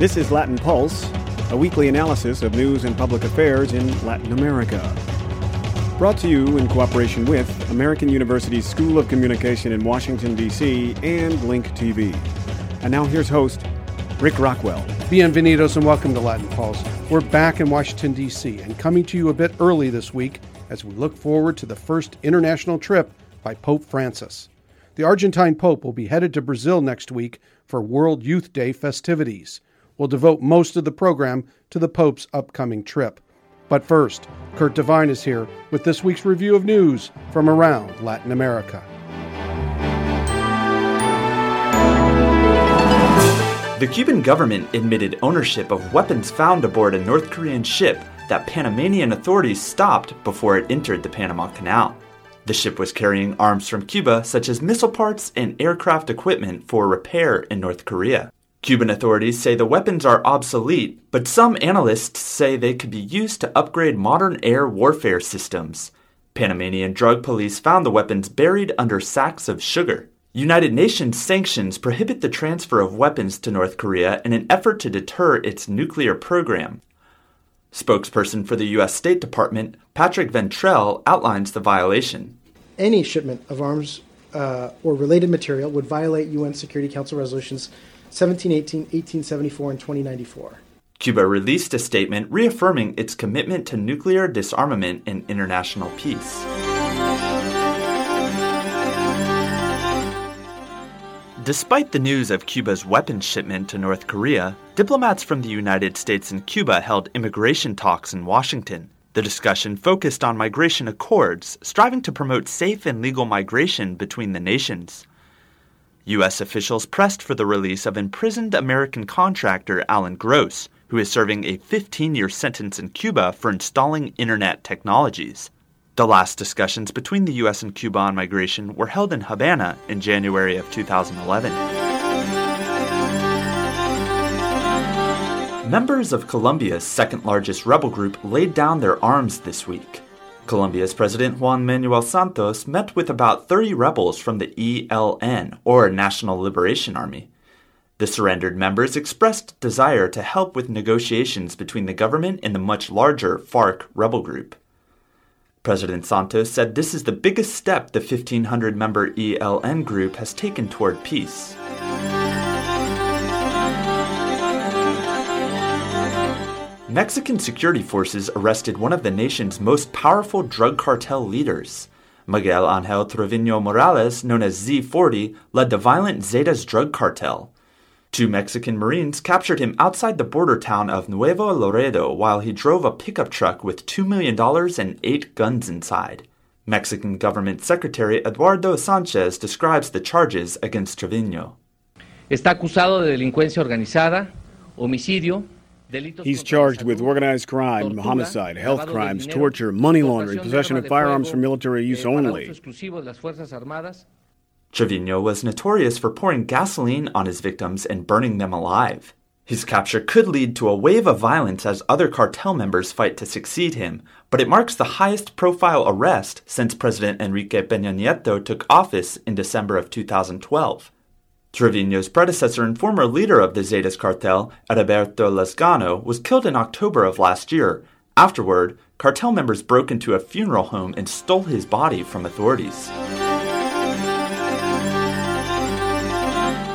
This is Latin Pulse, a weekly analysis of news and public affairs in Latin America. Brought to you in cooperation with American University's School of Communication in Washington, D.C. and Link TV. And now here's host Rick Rockwell. Bienvenidos and welcome to Latin Pulse. We're back in Washington, D.C. and coming to you a bit early this week as we look forward to the first international trip by Pope Francis. The Argentine Pope will be headed to Brazil next week for World Youth Day festivities. We'll devote most of the program to the Pope's upcoming trip. But first, Curt Devine is here with this week's review of news from around Latin America. The Cuban government admitted ownership of weapons found aboard a North Korean ship that Panamanian authorities stopped before it entered the Panama Canal. The ship was carrying arms from Cuba, such as missile parts and aircraft equipment for repair in North Korea. Cuban authorities say the weapons are obsolete, but some analysts say they could be used to upgrade modern air warfare systems. Panamanian drug police found the weapons buried under sacks of sugar. United Nations sanctions prohibit the transfer of weapons to North Korea in an effort to deter its nuclear program. Spokesperson for the U.S. State Department, Patrick Ventrell, outlines the violation. Any shipment of arms or related material would violate UN Security Council resolutions 1718, 1874, and 2094. Cuba released a statement reaffirming its commitment to nuclear disarmament and international peace. Despite the news of Cuba's weapons shipment to North Korea, diplomats from the United States and Cuba held immigration talks in Washington. The discussion focused on migration accords, striving to promote safe and legal migration between the nations. U.S. officials pressed for the release of imprisoned American contractor Alan Gross, who is serving a 15-year sentence in Cuba for installing internet technologies. The last discussions between the U.S. and Cuba on migration were held in Havana in January of 2011. Members of Colombia's second-largest rebel group laid down their arms this week. Colombia's President Juan Manuel Santos met with about 30 rebels from the ELN, or National Liberation Army. The surrendered members expressed desire to help with negotiations between the government and the much larger FARC rebel group. President Santos said this is the biggest step the 1,500-member ELN group has taken toward peace. Mexican security forces arrested one of the nation's most powerful drug cartel leaders. Miguel Ángel Treviño Morales, known as Z-40, led the violent Zetas drug cartel. Two Mexican Marines captured him outside the border town of Nuevo Laredo while he drove a pickup truck with $2 million and 8 guns inside. Mexican Government Secretary Eduardo Sánchez describes the charges against Treviño. Está acusado de delincuencia organizada, homicidio. He's charged with organized crime, homicide, health crimes, torture, money laundering, possession of firearms for military use only. Treviño was notorious for pouring gasoline on his victims and burning them alive. His capture could lead to a wave of violence as other cartel members fight to succeed him, but it marks the highest profile arrest since President Enrique Peña Nieto took office in December of 2012. Treviño's predecessor and former leader of the Zetas cartel, Roberto Lasgano, was killed in October of last year. Afterward, cartel members broke into a funeral home and stole his body from authorities.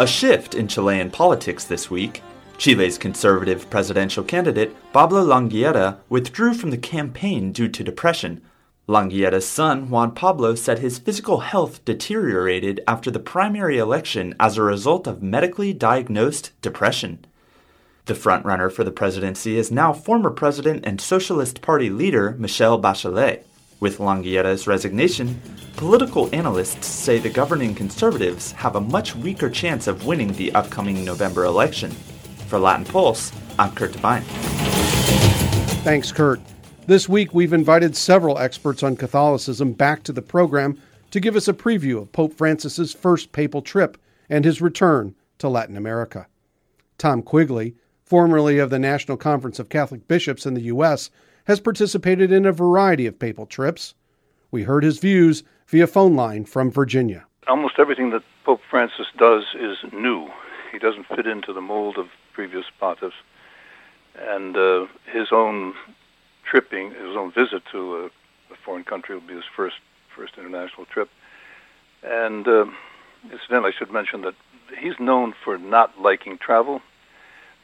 A shift in Chilean politics this week. Chile's conservative presidential candidate, Pablo Longueira, withdrew from the campaign due to depression. Longueira's son, Juan Pablo, said his physical health deteriorated after the primary election as a result of medically diagnosed depression. The frontrunner for the presidency is now former president and Socialist Party leader Michelle Bachelet. With Longueira's resignation, political analysts say the governing conservatives have a much weaker chance of winning the upcoming November election. For Latin Pulse, I'm Curt Devine. Thanks, Curt. This week, we've invited several experts on Catholicism back to the program to give us a preview of Pope Francis's first papal trip and his return to Latin America. Tom Quigley, formerly of the National Conference of Catholic Bishops in the U.S., has participated in a variety of papal trips. We heard his views via phone line from Virginia. Almost everything that Pope Francis does is new. He doesn't fit into the mold of previous pontiffs, and his own tripping, his own visit to a foreign country will be his first international trip. And incidentally, I should mention that he's known for not liking travel.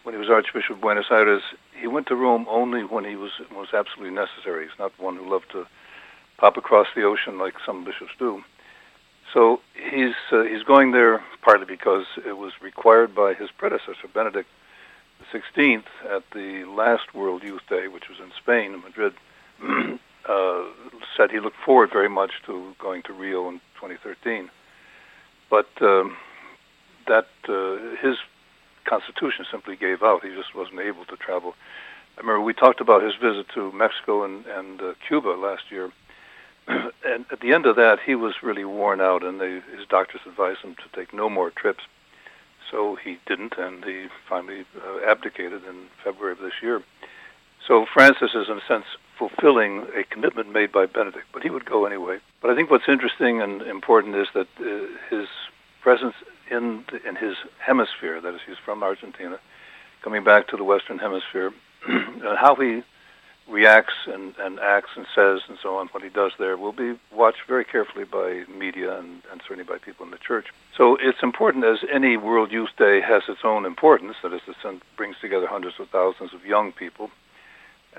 When he was Archbishop of Buenos Aires, he went to Rome only when he was absolutely necessary. He's not one who loved to pop across the ocean like some bishops do. So he's going there partly because it was required by his predecessor, Benedict XVI, at the last World Youth Day, which was in Spain, in Madrid, said he looked forward very much to going to Rio in 2013. But his constitution simply gave out. He just wasn't able to travel. I remember we talked about his visit to Mexico and Cuba last year. And at the end of that, he was really worn out, and his doctors advised him to take no more trips. So he didn't, and he finally abdicated in February of this year. So Francis is, in a sense, fulfilling a commitment made by Benedict, but he would go anyway. But I think what's interesting and important is that his presence in his hemisphere, that is, he's from Argentina, coming back to the Western Hemisphere, how he reacts and acts and says and so on, what he does there will be watched very carefully by media and certainly by people in the church. So it's important, as any World Youth Day has its own importance, that is, it brings together hundreds of thousands of young people.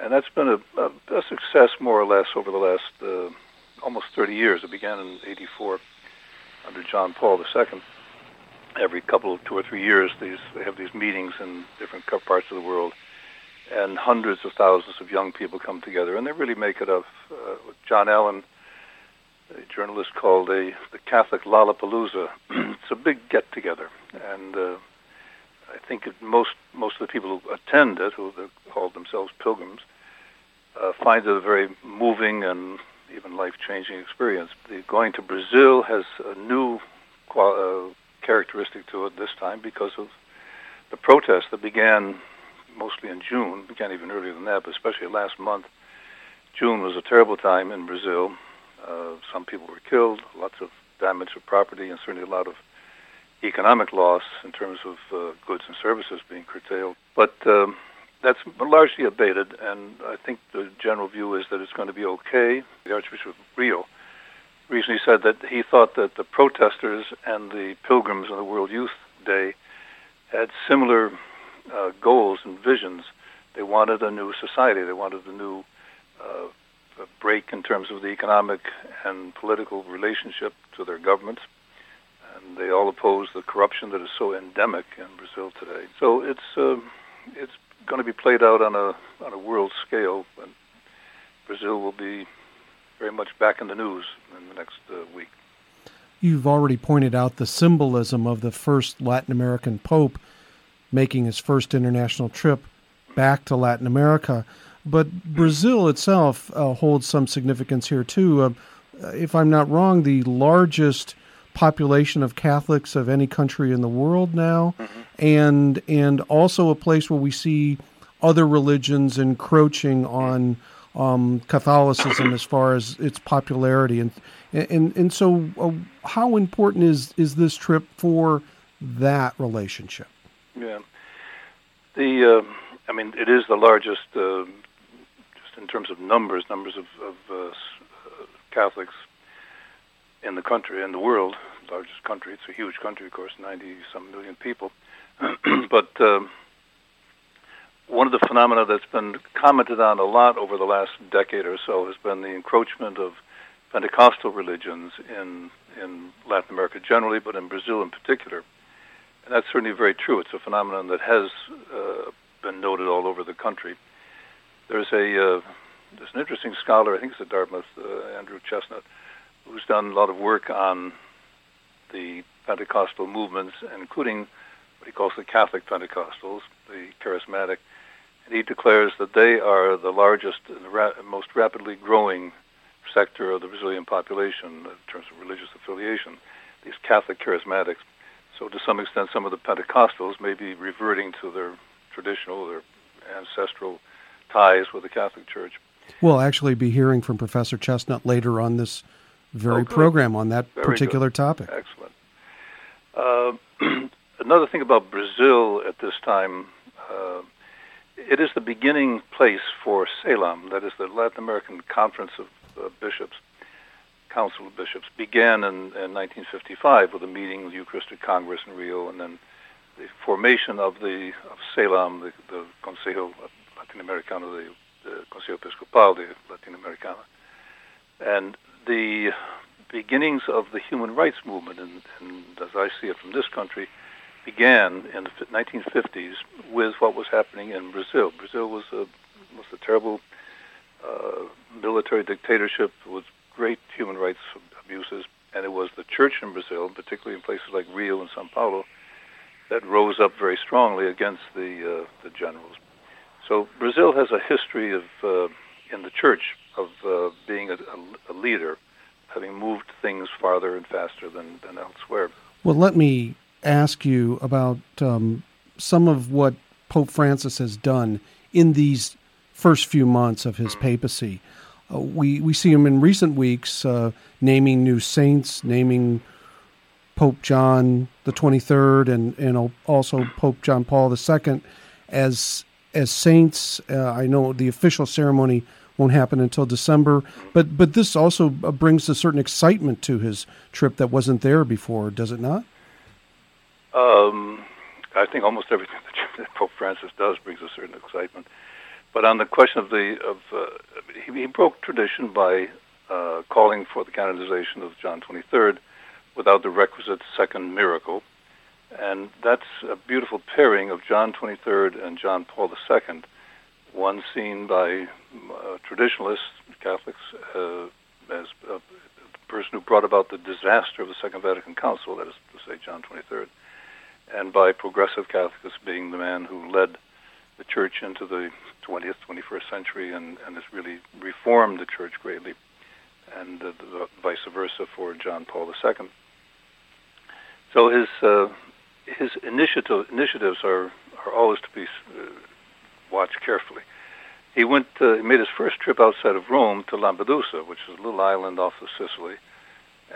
And that's been a success, more or less, over the last almost 30 years. It began in 1984 under John Paul II. Every two or three years, they have these meetings in different parts of the world, and hundreds of thousands of young people come together, and they really make it up. John Allen, a journalist, called the Catholic Lollapalooza. It's a big get-together, and I think most of the people who attend it, who call themselves pilgrims, find it a very moving and even life-changing experience. Going to Brazil has a new characteristic to it this time because of the protests that began mostly in June, began even earlier than that, but especially last month. June was a terrible time in Brazil. Some people were killed, lots of damage to property, and certainly a lot of economic loss in terms of goods and services being curtailed. But that's largely abated, and I think the general view is that it's going to be okay. The Archbishop of Rio recently said that he thought that the protesters and the pilgrims on the World Youth Day had similar goals and visions. They wanted a new society. They wanted a new break in terms of the economic and political relationship to their governments. And they all oppose the corruption that is so endemic in Brazil today. So it's going to be played out on a world scale. And Brazil will be very much back in the news in the next week. You've already pointed out the symbolism of the first Latin American Pope making his first international trip back to Latin America. But Brazil itself holds some significance here, too. If I'm not wrong, the largest population of Catholics of any country in the world now, mm-hmm. and also a place where we see other religions encroaching on Catholicism as far as its popularity. And so how important is this trip for that relationship? Yeah. It is the largest, just in terms of numbers of Catholics in the country, in the world, largest country. It's a huge country, of course, 90-some million people. But one of the phenomena that's been commented on a lot over the last decade or so has been the encroachment of Pentecostal religions in Latin America generally, but in Brazil in particular. And that's certainly very true. It's a phenomenon that has been noted all over the country. There's an interesting scholar, I think it's at Dartmouth, Andrew Chesnut, who's done a lot of work on the Pentecostal movements, including what he calls the Catholic Pentecostals, the charismatic. And he declares that they are the largest and most rapidly growing sector of the Brazilian population in terms of religious affiliation, these Catholic charismatics. So to some extent, some of the Pentecostals may be reverting to their traditional, their ancestral ties with the Catholic Church. We'll actually be hearing from Professor Chesnut later on this very program on that very particular topic. Excellent. Another thing about Brazil at this time It is the beginning place for CELAM, that is the Latin American Conference of Bishops, Council of Bishops, began in 1955 with a meeting, the Eucharistic Congress in Rio, and then the formation of CELAM, the Consejo Latinoamericano, the Consejo Episcopal de Latinoamericana, and the beginnings of the human rights movement, and as I see it from this country, began in the 1950s with what was happening in Brazil. Brazil was a terrible military dictatorship with great human rights abuses, and it was the church in Brazil, particularly in places like Rio and São Paulo, that rose up very strongly against the generals. So Brazil has a history of in the church of being a leader, having moved things farther and faster than elsewhere. Well, let me ask you about some of what Pope Francis has done in these first few months of his papacy. We see him in recent weeks naming new saints, naming Pope John the 23rd and also Pope John Paul II as saints. I know the official ceremony won't happen until December, but this also brings a certain excitement to his trip that wasn't there before, does it not? I think almost everything that Pope Francis does brings a certain excitement. But on the question of he broke tradition by calling for the canonization of John XXIII without the requisite second miracle, and that's a beautiful pairing of John XXIII and John Paul II. One seen by traditionalists, Catholics, as the person who brought about the disaster of the Second Vatican Council, that is to say John XXIII, and by progressive Catholics being the man who led the church into the 20th, 21st century and has really reformed the church greatly, and vice versa for John Paul II. So his initiatives are always to be watched carefully. He made his first trip outside of Rome to Lampedusa, which is a little island off of Sicily,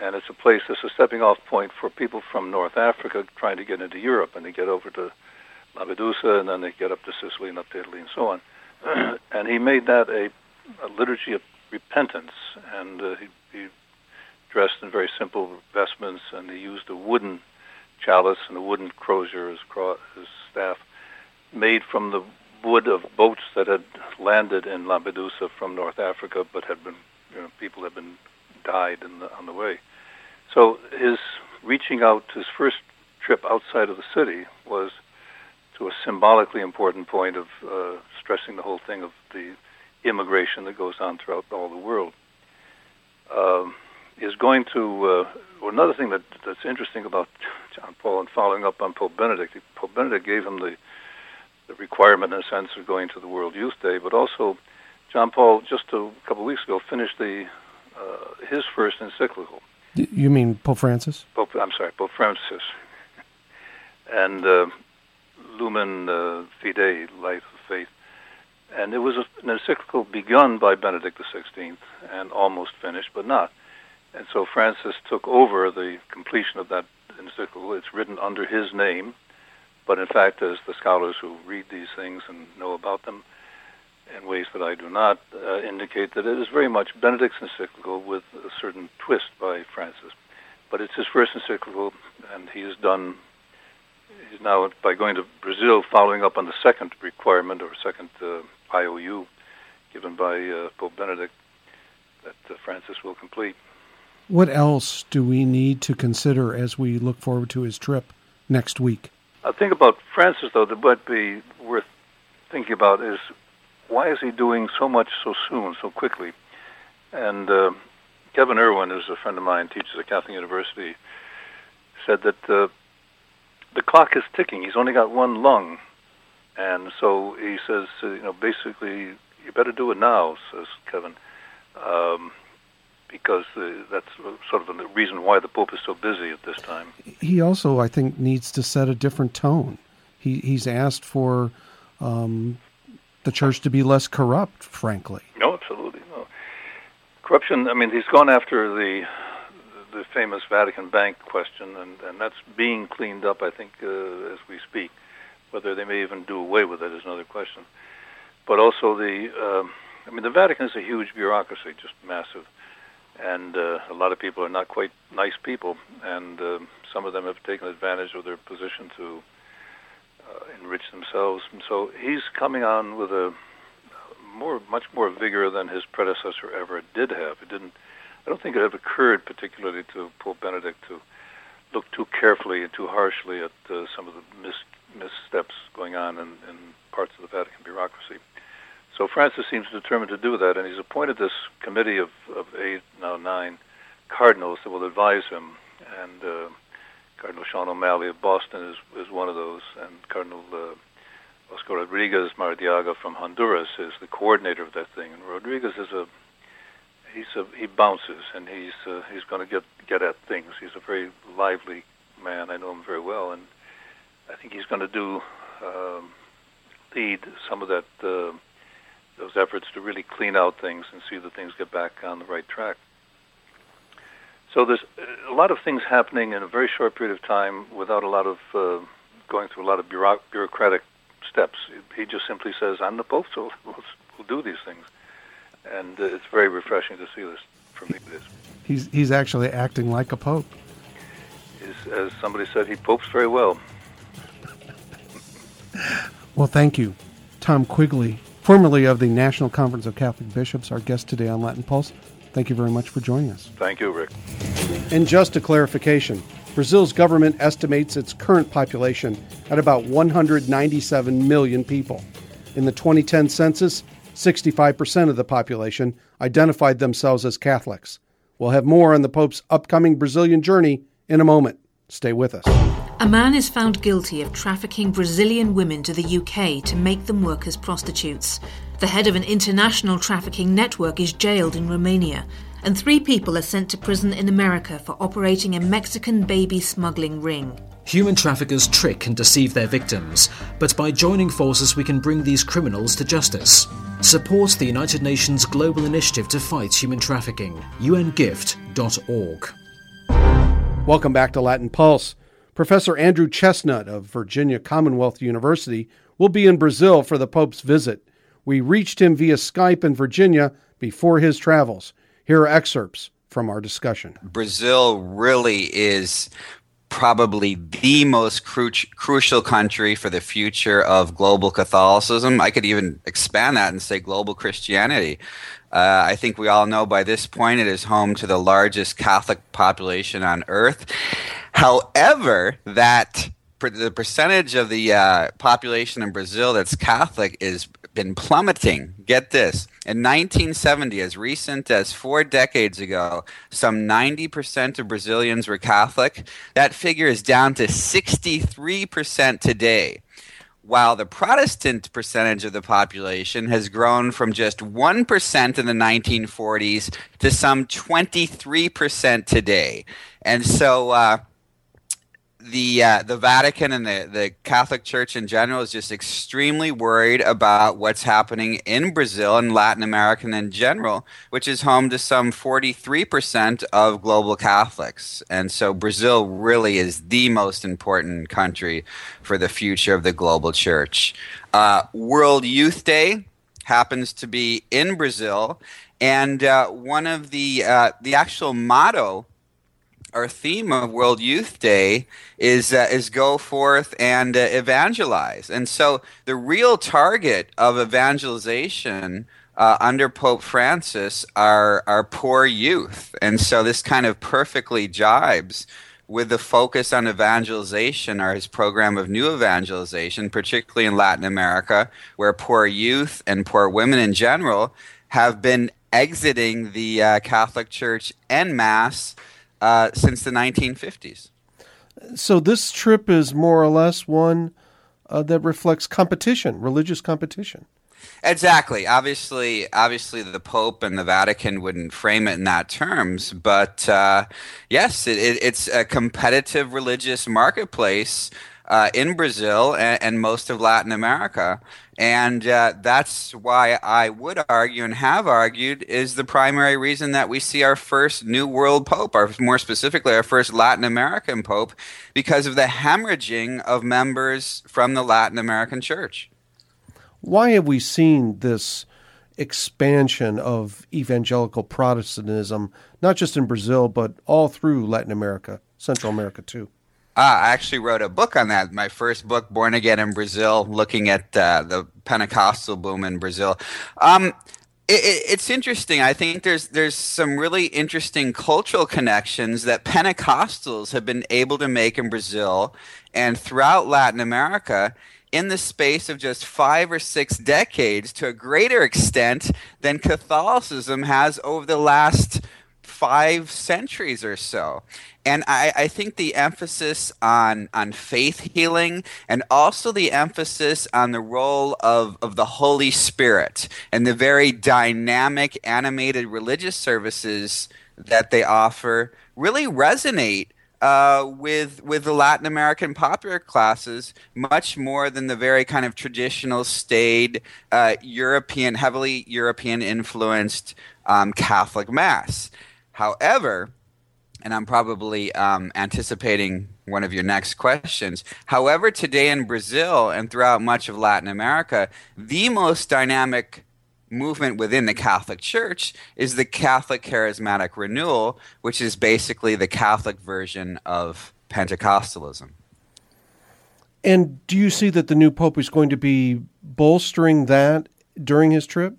and it's a place that's a stepping-off point for people from North Africa trying to get into Europe, and they get over to Lampedusa, and then they get up to Sicily and up to Italy and so on. And he made that a liturgy of repentance, and he dressed in very simple vestments, and he used a wooden chalice and a wooden crozier as his staff, made from the wood of boats that had landed in Lampedusa from North Africa, but people had been died on the way. So his reaching out, his first trip outside of the city, was to a symbolically important point of stressing the whole thing of the immigration that goes on throughout all the world. Is going to another thing that's interesting about John Paul, and following up on Pope Benedict. Pope Benedict gave him the requirement, in a sense, of going to the World Youth Day, but also John Paul, just a couple of weeks ago, finished his first encyclical. You mean Pope Francis? Pope Francis. And Lumen Fidei, Light of Faith. And it was an encyclical begun by Benedict XVI and almost finished, but not. And so Francis took over the completion of that encyclical. It's written under his name, but in fact, as the scholars who read these things and know about them in ways that I do not, indicate that it is very much Benedict's encyclical with a certain twist by Francis. But it's his first encyclical, and he's now, by going to Brazil, following up on the second requirement or second IOU given by Pope Benedict that Francis will complete. What else do we need to consider as we look forward to his trip next week? I think about Francis, though, that might be worth thinking about is, why is he doing so much so soon, so quickly? And Kevin Irwin, who's a friend of mine, teaches at Catholic University, said that the clock is ticking. He's only got one lung. And so he says, basically, you better do it now, says Kevin, because that's sort of the reason why the Pope is so busy at this time. He also, I think, needs to set a different tone. He's asked for the church to be less corrupt, frankly. No, absolutely no. Corruption, he's gone after the famous Vatican Bank question, and that's being cleaned up, I think, as we speak. Whether they may even do away with it is another question. But also the Vatican is a huge bureaucracy, just massive. And a lot of people are not quite nice people, and some of them have taken advantage of their position to enrich themselves. And so he's coming on with a much more vigor than his predecessor ever did have. I don't think it had occurred particularly to Pope Benedict to look too carefully and too harshly at some of the missteps going on in parts of the Vatican bureaucracy. So Francis seems determined to do that, and he's appointed this committee of 8, now 9, cardinals that will advise him. And Cardinal Sean O'Malley of Boston is one of those, and Cardinal Óscar Rodríguez Maradiaga from Honduras is the coordinator of that thing. And Rodriguez is he bounces, and he's going to get at things. He's a very lively man. I know him very well, and I think he's going to lead some of that. Those efforts to really clean out things and see that things get back on the right track. So there's a lot of things happening in a very short period of time without a lot of going through a lot of bureaucratic steps. He just simply says, I'm the Pope, so we'll do these things. And it's very refreshing to see this for me. He's actually acting like a Pope. As somebody said, he popes very well. Well, thank you. Tom Quigley, formerly of the National Conference of Catholic Bishops, our guest today on Latin Pulse. Thank you very much for joining us. Thank you, Rick. And just a clarification, Brazil's government estimates its current population at about 197 million people. In the 2010 census, 65% of the population identified themselves as Catholics. We'll have more on the Pope's upcoming Brazilian journey in a moment. Stay with us. A man is found guilty of trafficking Brazilian women to the UK to make them work as prostitutes. The head of an international trafficking network is jailed in Romania, and 3 people are sent to prison in America for operating a Mexican baby smuggling ring. Human traffickers trick and deceive their victims, but by joining forces we can bring these criminals to justice. Support the United Nations Global Initiative to Fight Human Trafficking, ungift.org. Welcome back to Latin Pulse. Professor Andrew Chesnut of Virginia Commonwealth University will be in Brazil for the Pope's visit. We reached him via Skype in Virginia before his travels. Here are excerpts from our discussion. Brazil really is probably the most crucial country for the future of global Catholicism. I could even expand that and say global Christianity. I think we all know by this point it is home to the largest Catholic population on earth. However, the percentage of the population in Brazil that's Catholic has been plummeting. Get this. In 1970, as recent as 4 decades ago, some 90% of Brazilians were Catholic. That figure is down to 63% today, while the Protestant percentage of the population has grown from just 1% in the 1940s to some 23% today. And so the Vatican and the Catholic Church in general is just extremely worried about what's happening in Brazil and Latin America in general, which is home to some 43% of global Catholics. And so Brazil really is the most important country for the future of the global church. World Youth Day happens to be in Brazil, and one of the actual motto our theme of World Youth Day is go forth and evangelize. And so the real target of evangelization under Pope Francis are poor youth. And so this kind of perfectly jibes with the focus on evangelization or his program of new evangelization, particularly in Latin America, where poor youth and poor women in general have been exiting the Catholic Church en masse since the 1950s. So this trip is more or less one that reflects competition, religious competition. Exactly. Obviously, the Pope and the Vatican wouldn't frame it in that terms, but yes, it's a competitive religious marketplace in Brazil and most of Latin America. And that's why I would argue and have argued is the primary reason that we see our first New World Pope, or more specifically our first Latin American Pope, because of the hemorrhaging of members from the Latin American Church. Why have we seen this expansion of evangelical Protestantism, not just in Brazil, but all through Latin America, Central America too? I actually wrote a book on that, my first book, Born Again in Brazil, looking at the Pentecostal boom in Brazil. It's interesting. I think there's some really interesting cultural connections that Pentecostals have been able to make in Brazil and throughout Latin America in the space of just 5 or 6 decades to a greater extent than Catholicism has over the last 5 centuries or so. And I think the emphasis on faith healing and also the emphasis on the role of the Holy Spirit and the very dynamic animated religious services that they offer really resonate with the Latin American popular classes much more than the very kind of traditional staid heavily European-influenced Catholic Mass. However, and I'm probably anticipating one of your next questions. However, today in Brazil and throughout much of Latin America, the most dynamic movement within the Catholic Church is the Catholic Charismatic Renewal, which is basically the Catholic version of Pentecostalism. And do you see that the new Pope is going to be bolstering that during his trip?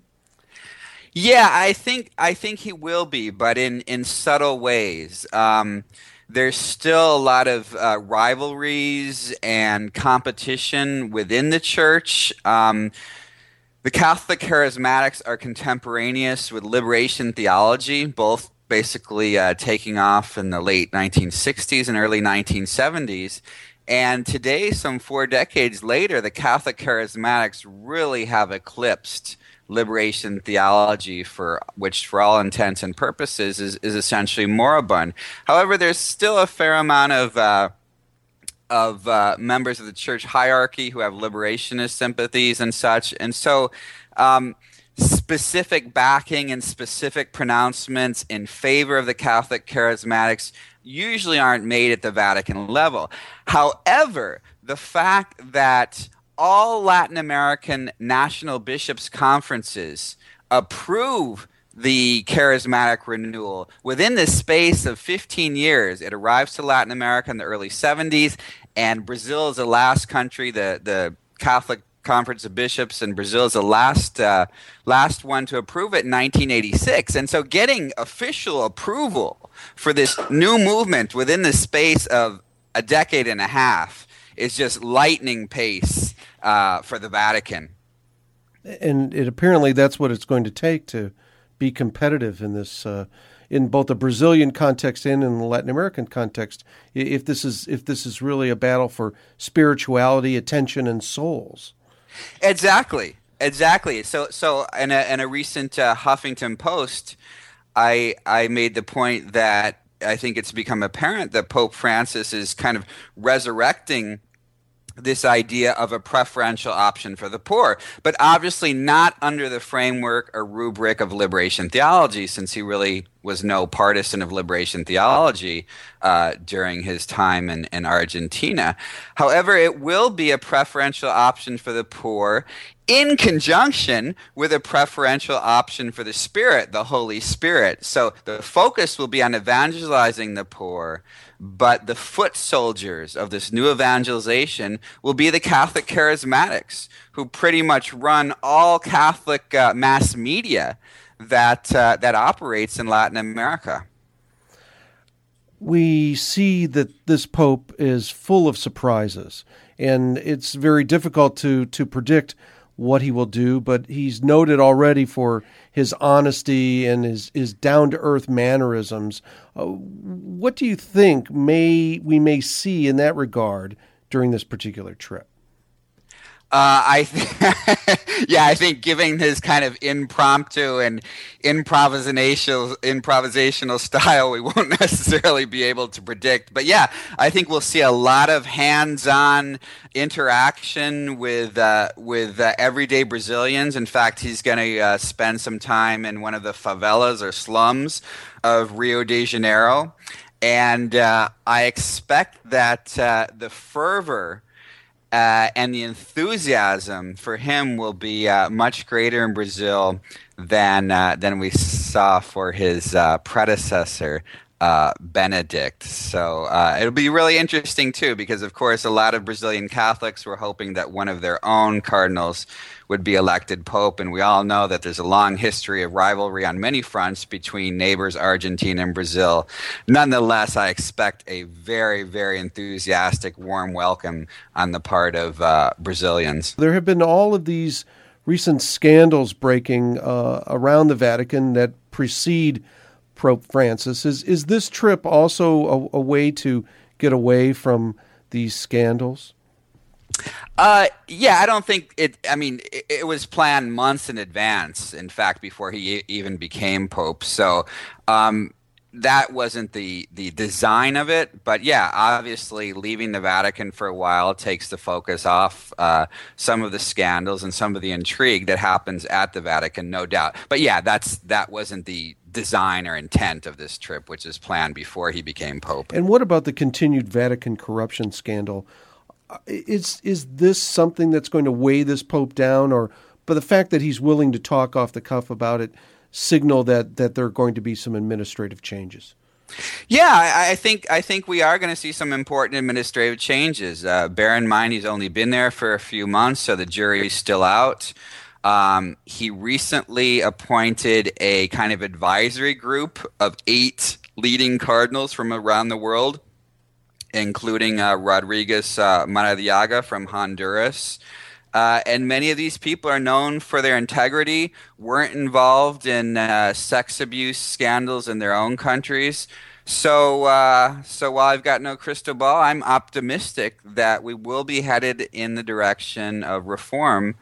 Yeah, I think he will be, but in subtle ways. There's still a lot of rivalries and competition within the Church. The Catholic charismatics are contemporaneous with liberation theology, both basically taking off in the late 1960s and early 1970s. And today, some 4 decades later, the Catholic charismatics really have eclipsed liberation theology, which for all intents and purposes is essentially moribund. However, there's still a fair amount of members of the church hierarchy who have liberationist sympathies and such. And so specific backing and specific pronouncements in favor of the Catholic charismatics usually aren't made at the Vatican level. However, the fact that all Latin American national bishops' conferences approve the charismatic renewal within the space of 15 years. It arrives to Latin America in the early 70s, and Brazil is the last country, the Catholic Conference of Bishops, and Brazil is the last one to approve it in 1986. And so getting official approval for this new movement within the space of a decade and a half is just lightning pace for the Vatican. And it apparently that's what it's going to take to be competitive in this, in both the Brazilian context and in the Latin American context. If this is really a battle for spirituality, attention, and souls. Exactly. So in a recent Huffington Post, I made the point that I think it's become apparent that Pope Francis is kind of resurrecting this idea of a preferential option for the poor, but obviously not under the framework or rubric of liberation theology, since he really was no partisan of liberation theology during his time in Argentina. However, it will be a preferential option for the poor in conjunction with a preferential option for the Spirit, the Holy Spirit. So the focus will be on evangelizing the poor, but the foot soldiers of this new evangelization will be the Catholic charismatics, who pretty much run all Catholic mass media that operates in Latin America. We see that this Pope is full of surprises, and it's very difficult to predict what he will do, but he's noted already for his honesty and his down-to-earth mannerisms. What do you think we may see in that regard during this particular trip? I think given his kind of impromptu and improvisational style, we won't necessarily be able to predict. But yeah, I think we'll see a lot of hands-on interaction with everyday Brazilians. In fact, he's going to spend some time in one of the favelas or slums of Rio de Janeiro, and I expect that the fervor and the enthusiasm for him will be much greater in Brazil than we saw for his predecessor, Benedict. So it'll be really interesting too, because of course a lot of Brazilian Catholics were hoping that one of their own cardinals would be elected pope, and we all know that there's a long history of rivalry on many fronts between neighbors Argentina and Brazil. Nonetheless, I expect a very, very enthusiastic, warm welcome on the part of Brazilians. There have been all of these recent scandals breaking around the Vatican that precede Pope Francis. Is this trip also a way to get away from these scandals? Yeah, I don't think it. I mean, it was planned months in advance. In fact, before he even became pope, so that wasn't the design of it. But yeah, obviously, leaving the Vatican for a while takes the focus off some of the scandals and some of the intrigue that happens at the Vatican, no doubt. But yeah, that wasn't the design or intent of this trip, which is planned before he became pope. And what about the continued Vatican corruption scandal? Is this something that's going to weigh this pope down, or but the fact that he's willing to talk off the cuff about it signal that there are going to be some administrative changes? Yeah, I think we are going to see some important administrative changes. Bear in mind he's only been there for a few months, so the jury is still out. He recently appointed a kind of advisory group of 8 leading cardinals from around the world, including Rodríguez Maradiaga from Honduras. And many of these people are known for their integrity, weren't involved in sex abuse scandals in their own countries. So while I've got no crystal ball, I'm optimistic that we will be headed in the direction of reform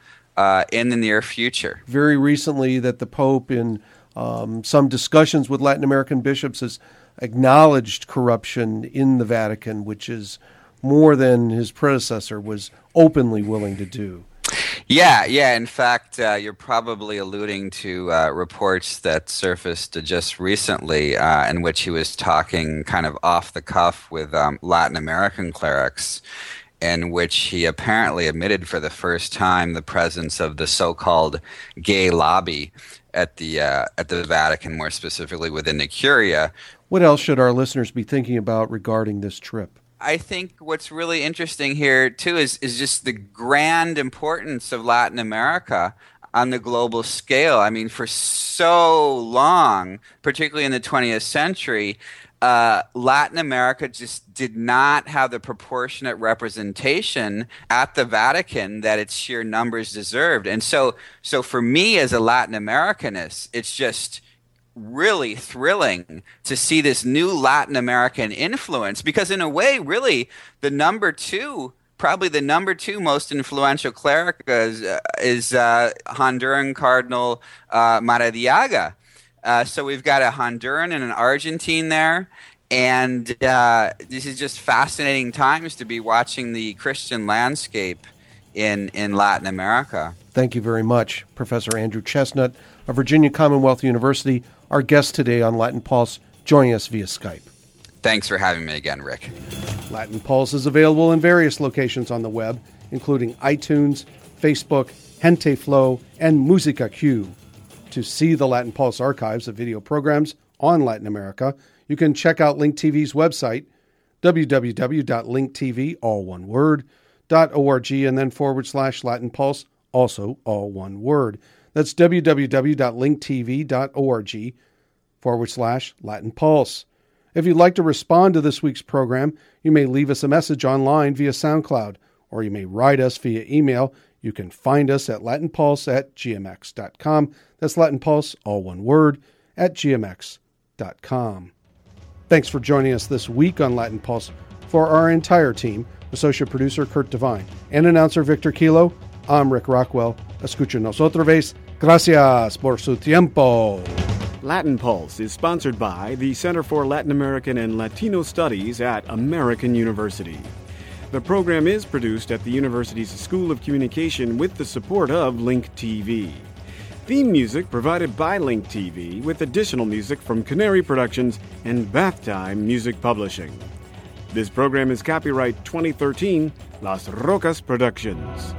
in the near future. Very recently that the Pope in some discussions with Latin American bishops has acknowledged corruption in the Vatican, which is more than his predecessor was openly willing to do. Yeah. In fact, you're probably alluding to reports that surfaced just recently in which he was talking kind of off the cuff with Latin American clerics, in which he apparently admitted for the first time the presence of the so-called gay lobby at the Vatican, more specifically within the Curia. What else should our listeners be thinking about regarding this trip? I think what's really interesting here, too, is just the grand importance of Latin America on the global scale. I mean, for so long, particularly in the 20th century, Latin America just did not have the proportionate representation at the Vatican that its sheer numbers deserved. And so for me as a Latin Americanist, it's just really thrilling to see this new Latin American influence, because in a way, really, the number two most influential cleric is Honduran Cardinal Maradiaga. So we've got a Honduran and an Argentine there, and this is just fascinating times to be watching the Christian landscape in Latin America. Thank you very much, Professor Andrew Chesnut of Virginia Commonwealth University, our guest today on Latin Pulse, joining us via Skype. Thanks for having me again, Rick. Latin Pulse is available in various locations on the web, including iTunes, Facebook, Gente Flow, and Musica Q. To see the Latin Pulse archives of video programs on Latin America, you can check out Link TV's website, www.linktv.org, and then / Latin Pulse, also all one word. That's www.linktv.org / Latin Pulse. If you'd like to respond to this week's program, you may leave us a message online via SoundCloud, or you may write us via email. You can find us at latinpulse@gmx.com. That's Latin Pulse, all one word, @gmx.com. Thanks for joining us this week on Latin Pulse. For our entire team, associate producer Curt Devine, and announcer Victor Kilo. I'm Rick Rockwell. Escúchenos otra vez. Gracias por su tiempo. Latin Pulse is sponsored by the Center for Latin American and Latino Studies at American University. The program is produced at the university's School of Communication with the support of Link TV. Theme music provided by Link TV with additional music from Canary Productions and Bath Time Music Publishing. This program is copyright 2013, Las Rocas Productions.